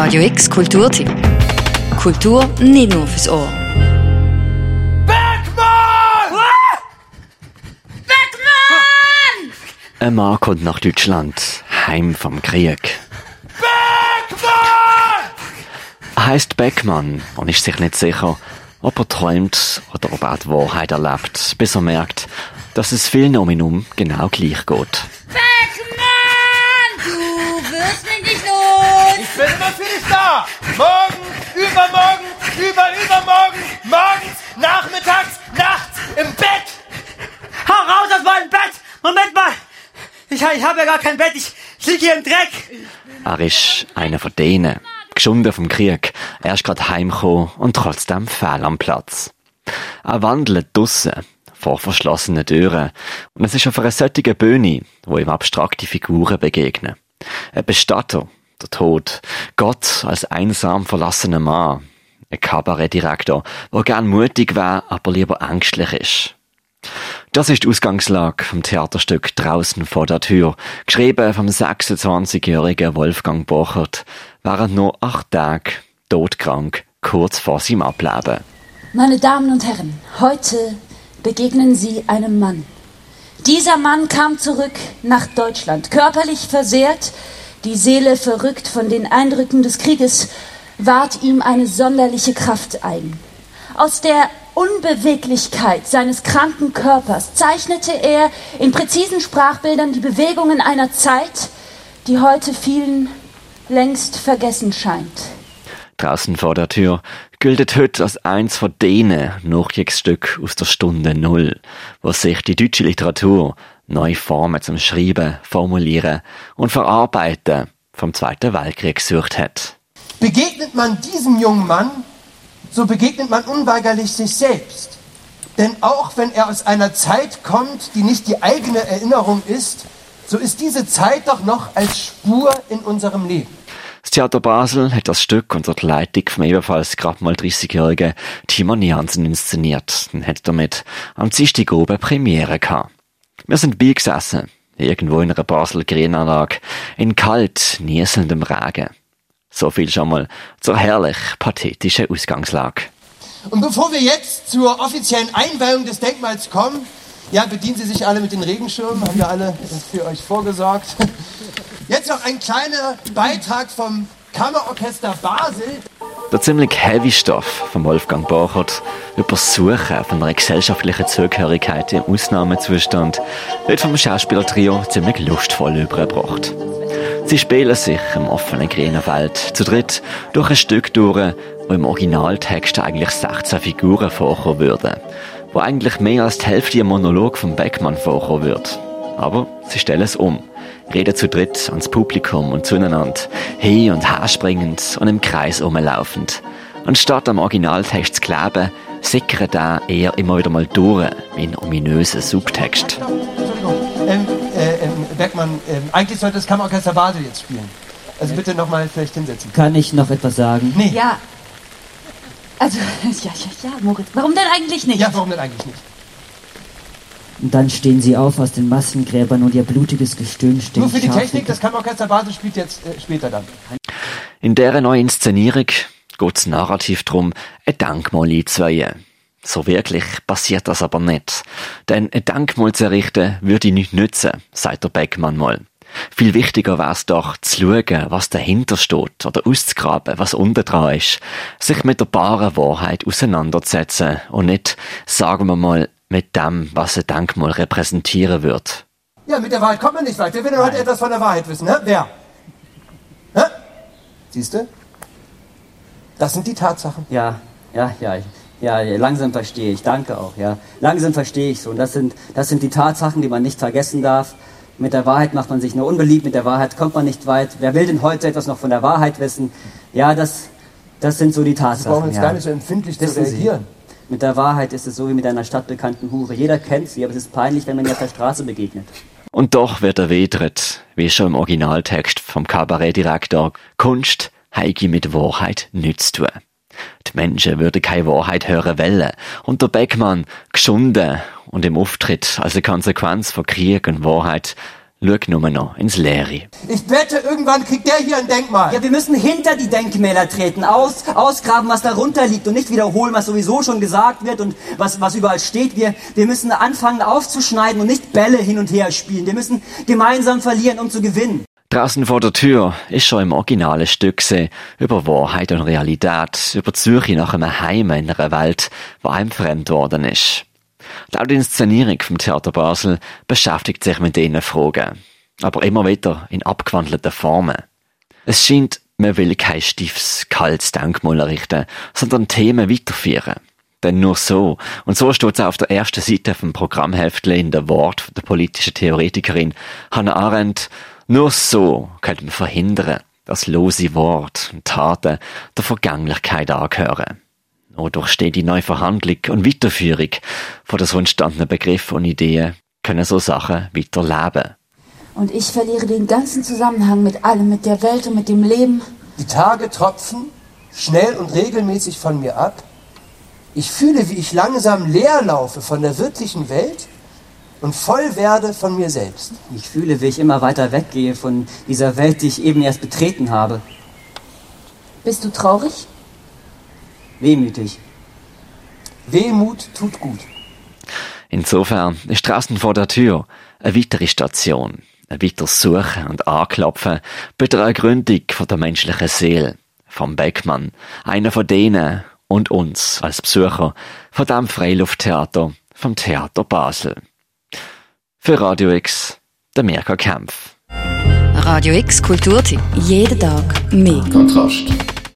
Radio X Kulturtipp. Kultur nicht nur fürs Ohr. Beckmann! Ein Mann kommt nach Deutschland, heim vom Krieg. Er heisst Beckmann und ist sich nicht sicher, ob er träumt oder ob er die Wahrheit erlebt, bis er merkt, dass es vielen um ihn herum genau gleich geht. Beckmann! Du wirst mich nicht los! Ich bin immer für dich da! Morgen, übermorgen, übermorgen, morgens, nachmittags, nachts, im Bett! Hau raus aus meinem Bett! Moment mal! Ich habe ja gar kein Bett, ich liege hier im Dreck! Er ist einer von denen. Geschunden vom Krieg, er ist gerade heimgekommen und trotzdem fehl am Platz. Er wandelt draussen, vor verschlossenen Türen, und es ist auf einer solchen Bühne, wo ihm abstrakte Figuren begegnen. Ein Bestatter, der Tod, Gott als einsam verlassener Mann, ein Kabarettdirektor, der gern mutig wäre, aber lieber ängstlich ist. Das ist die Ausgangslage vom Theaterstück «Draußen vor der Tür», geschrieben vom 26-jährigen Wolfgang Borchert, während nur 8 Tage todkrank, kurz vor seinem Ableben. Meine Damen und Herren, heute begegnen Sie einem Mann. Dieser Mann kam zurück nach Deutschland, körperlich versehrt, die Seele verrückt von den Eindrücken des Krieges, ward ihm eine sonderliche Kraft eigen. Aus der Unbeweglichkeit seines kranken Körpers zeichnete er in präzisen Sprachbildern die Bewegungen einer Zeit, die heute vielen längst vergessen scheint. «Draußen vor der Tür» gilt heute als eins von denen Nachkriegsstücken aus der Stunde Null, wo sich die deutsche Literatur neue Formen zum Schreiben, Formulieren und Verarbeiten vom Zweiten Weltkrieg gesucht hat. Begegnet man diesem jungen Mann, so begegnet man unweigerlich sich selbst. Denn auch wenn er aus einer Zeit kommt, die nicht die eigene Erinnerung ist, so ist diese Zeit doch noch als Spur in unserem Leben. Das Theater Basel hat das Stück unter der Leitung vom ebenfalls gerade mal 30-jährigen Timon Niansen inszeniert und hat damit am Dienstag oben Premiere gehabt. Wir sind beigesessen, irgendwo in einer Basler Grünanlage, in kalt, nieselndem Regen. So viel schon mal zur herrlich pathetischen Ausgangslage. Und bevor wir jetzt zur offiziellen Einweihung des Denkmals kommen, ja, bedienen Sie sich alle mit den Regenschirmen, haben wir alle für euch vorgesorgt. Jetzt noch ein kleiner Beitrag vom Kammerorchester Basel. Der ziemlich heavy Stoff von Wolfgang Borchert über das Suchen von einer gesellschaftlichen Zugehörigkeit im Ausnahmezustand wird vom Schauspielertrio ziemlich lustvoll übergebracht. Sie spielen sich im offenen grünen Feld zu dritt durch ein Stück durch, wo im Originaltext eigentlich 16 Figuren vorkommen würden, wo eigentlich mehr als die Hälfte im Monolog von Beckmann vorkommen wird. Aber sie stellen es um, reden zu dritt ans Publikum und zueinander, hin und her springend und im Kreis rumlaufend. Anstatt am Originaltext zu kleben, sickert er eher immer wieder mal durch wie ein ominöser Subtext. Beckmann, eigentlich sollte das Kammerorchester Basel jetzt spielen. Also bitte nochmal vielleicht hinsetzen. Kann ich noch etwas sagen? Nee. Ja. Also, ja, Moritz. Warum denn eigentlich nicht? Ja, warum denn eigentlich nicht? Und dann stehen sie auf aus den Massengräbern und ihr blutiges Gestöhn steht. Nur für die Technik, das Kammerorchester Basel spielt jetzt später dann. In dieser neuen Inszenierung geht es narrativ darum, ein Denkmal einzuweihen. So wirklich passiert das aber nicht. Denn ein Denkmal zu errichten würde nicht nützen, sagt der Beckmann mal. Viel wichtiger wäre es doch, zu schauen, was dahinter steht oder auszugraben, was unten dran ist. Sich mit der baren Wahrheit auseinanderzusetzen und nicht, sagen wir mal, mit dem, was ein Denkmal repräsentieren wird. Ja, mit der Wahrheit kommt man nicht weit. Wir wollen heute etwas von der Wahrheit wissen, ne? Wer? Hä? Siehst du? Das sind die Tatsachen. Ja. Ja, langsam verstehe ich, danke auch, ja. Langsam verstehe ich so. Und das sind die Tatsachen, die man nicht vergessen darf. Mit der Wahrheit macht man sich nur unbeliebt, mit der Wahrheit kommt man nicht weit. Wer will denn heute etwas noch von der Wahrheit wissen? Ja, das sind so die Tatsachen. Sie brauchen jetzt gar nicht so empfindlich zu reagieren. Mit der Wahrheit ist es so wie mit einer stadtbekannten Hure. Jeder kennt sie, aber es ist peinlich, wenn man ihr auf der Straße begegnet. Und doch wird er wehtritt, wie schon im Originaltext vom Kabarettdirektor, Kunst heigi mit Wahrheit nichts tun. Die Menschen würden keine Wahrheit hören wollen. Und der Beckmann, geschunden und im Auftritt als eine Konsequenz von Krieg und Wahrheit, Schau nur noch ins Leere. Ich wette, irgendwann kriegt der hier ein Denkmal. Ja, wir müssen hinter die Denkmäler treten, ausgraben, was darunter liegt und nicht wiederholen, was sowieso schon gesagt wird und was überall steht. Wir müssen anfangen aufzuschneiden und nicht Bälle hin und her spielen. Wir müssen gemeinsam verlieren, um zu gewinnen. Draußen vor der Tür ist schon im originalen Stück über Wahrheit und Realität, über die Suche nach einem Heim in einer Welt, die einem fremd worden ist. Auch die Inszenierung vom Theater Basel beschäftigt sich mit diesen Fragen, aber immer wieder in abgewandelten Formen. Es scheint, man will kein stiefes, kaltes Denkmal errichten, sondern Themen weiterführen. Denn nur so, und so steht es auf der ersten Seite vom Programmheftchen in den Worten der politischen Theoretikerin Hannah Arendt, nur so könnte man verhindern, dass lose Worte und Taten der Vergänglichkeit angehören. Dadurch steht die neue Verhandlung und Weiterführung von den so entstandenen Begriffen und Ideen, können so Sachen weiterleben. Und ich verliere den ganzen Zusammenhang mit allem, mit der Welt und mit dem Leben. Die Tage tropfen schnell und regelmäßig von mir ab. Ich fühle, wie ich langsam leer laufe von der wirklichen Welt und voll werde von mir selbst. Ich fühle, wie ich immer weiter weggehe von dieser Welt, die ich eben erst betreten habe. Bist du traurig? Wehmütig. Wehmut tut gut. Insofern ist Draußen vor der Tür eine weitere Station, ein weiteres Suchen und Anklopfen bei der Ergründung von der menschlichen Seele, vom Beckmann, einer von denen und uns als Besucher von dem Freilufttheater vom Theater Basel. Für Radio X, der Mirko Kempf. Radio X Kulturtipp. Jeden Tag mehr Kontrast.